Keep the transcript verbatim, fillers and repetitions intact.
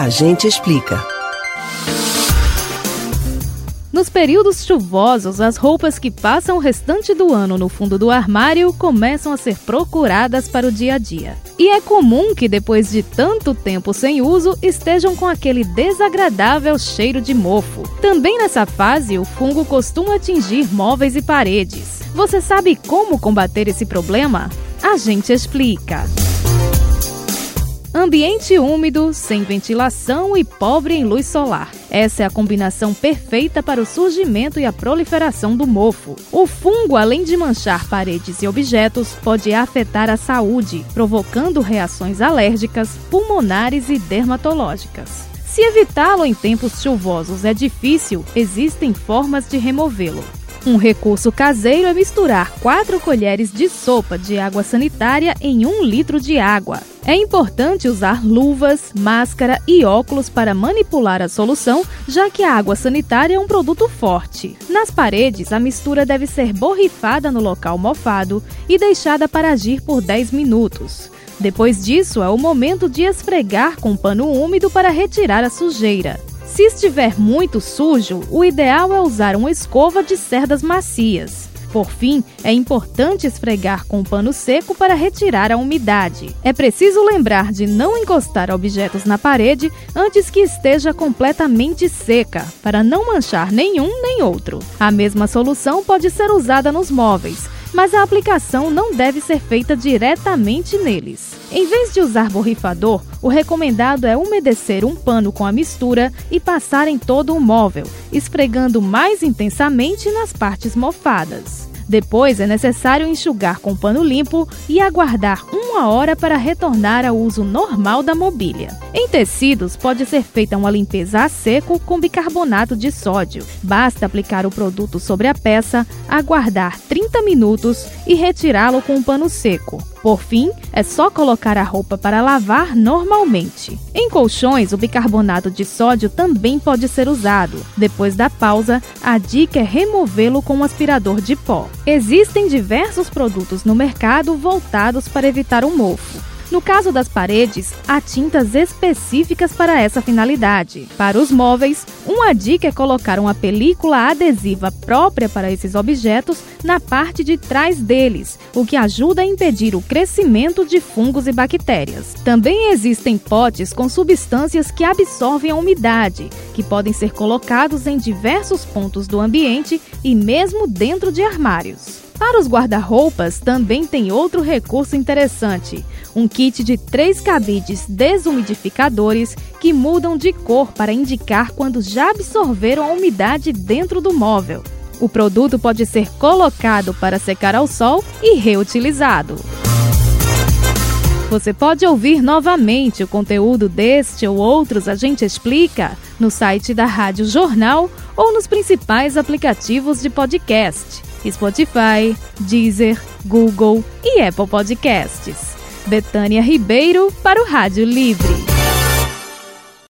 A gente explica. Nos períodos chuvosos, as roupas que passam o restante do ano no fundo do armário começam a ser procuradas para o dia a dia. E é comum que depois de tanto tempo sem uso, estejam com aquele desagradável cheiro de mofo. Também nessa fase, o fungo costuma atingir móveis e paredes. Você sabe como combater esse problema? A gente explica. Ambiente úmido, sem ventilação e pobre em luz solar. Essa é a combinação perfeita para o surgimento e a proliferação do mofo. O fungo, além de manchar paredes e objetos, pode afetar a saúde, provocando reações alérgicas, pulmonares e dermatológicas. Se evitá-lo em tempos chuvosos é difícil, existem formas de removê-lo. Um recurso caseiro é misturar quatro colheres de sopa de água sanitária em um litro de água. É importante usar luvas, máscara e óculos para manipular a solução, já que a água sanitária é um produto forte. Nas paredes, a mistura deve ser borrifada no local mofado e deixada para agir por dez minutos. Depois disso, é o momento de esfregar com pano úmido para retirar a sujeira. Se estiver muito sujo, o ideal é usar uma escova de cerdas macias. Por fim, é importante esfregar com pano seco para retirar a umidade. É preciso lembrar de não encostar objetos na parede antes que esteja completamente seca, para não manchar nenhum nem outro. A mesma solução pode ser usada nos móveis, mas a aplicação não deve ser feita diretamente neles. Em vez de usar borrifador, o recomendado é umedecer um pano com a mistura e passar em todo o móvel, esfregando mais intensamente nas partes mofadas. Depois é necessário enxugar com pano limpo e aguardar uma hora para retornar ao uso normal da mobília. Em tecidos, pode ser feita uma limpeza a seco com bicarbonato de sódio. Basta aplicar o produto sobre a peça, aguardar trinta minutos e retirá-lo com um pano seco. Por fim, é só colocar a roupa para lavar normalmente. Em colchões, o bicarbonato de sódio também pode ser usado. Depois da pausa, a dica é removê-lo com um aspirador de pó. Existem diversos produtos no mercado voltados para evitar o mofo. No caso das paredes, há tintas específicas para essa finalidade. Para os móveis, uma dica é colocar uma película adesiva própria para esses objetos na parte de trás deles, o que ajuda a impedir o crescimento de fungos e bactérias. Também existem potes com substâncias que absorvem a umidade, que podem ser colocados em diversos pontos do ambiente e mesmo dentro de armários. Para os guarda-roupas, também tem outro recurso interessante, um kit de três cabides desumidificadores que mudam de cor para indicar quando já absorveram a umidade dentro do móvel. O produto pode ser colocado para secar ao sol e reutilizado. Você pode ouvir novamente o conteúdo deste ou outros A Gente Explica no site da Rádio Jornal ou nos principais aplicativos de podcast: Spotify, Deezer, Google e Apple Podcasts. Betânia Ribeiro para o Rádio Livre.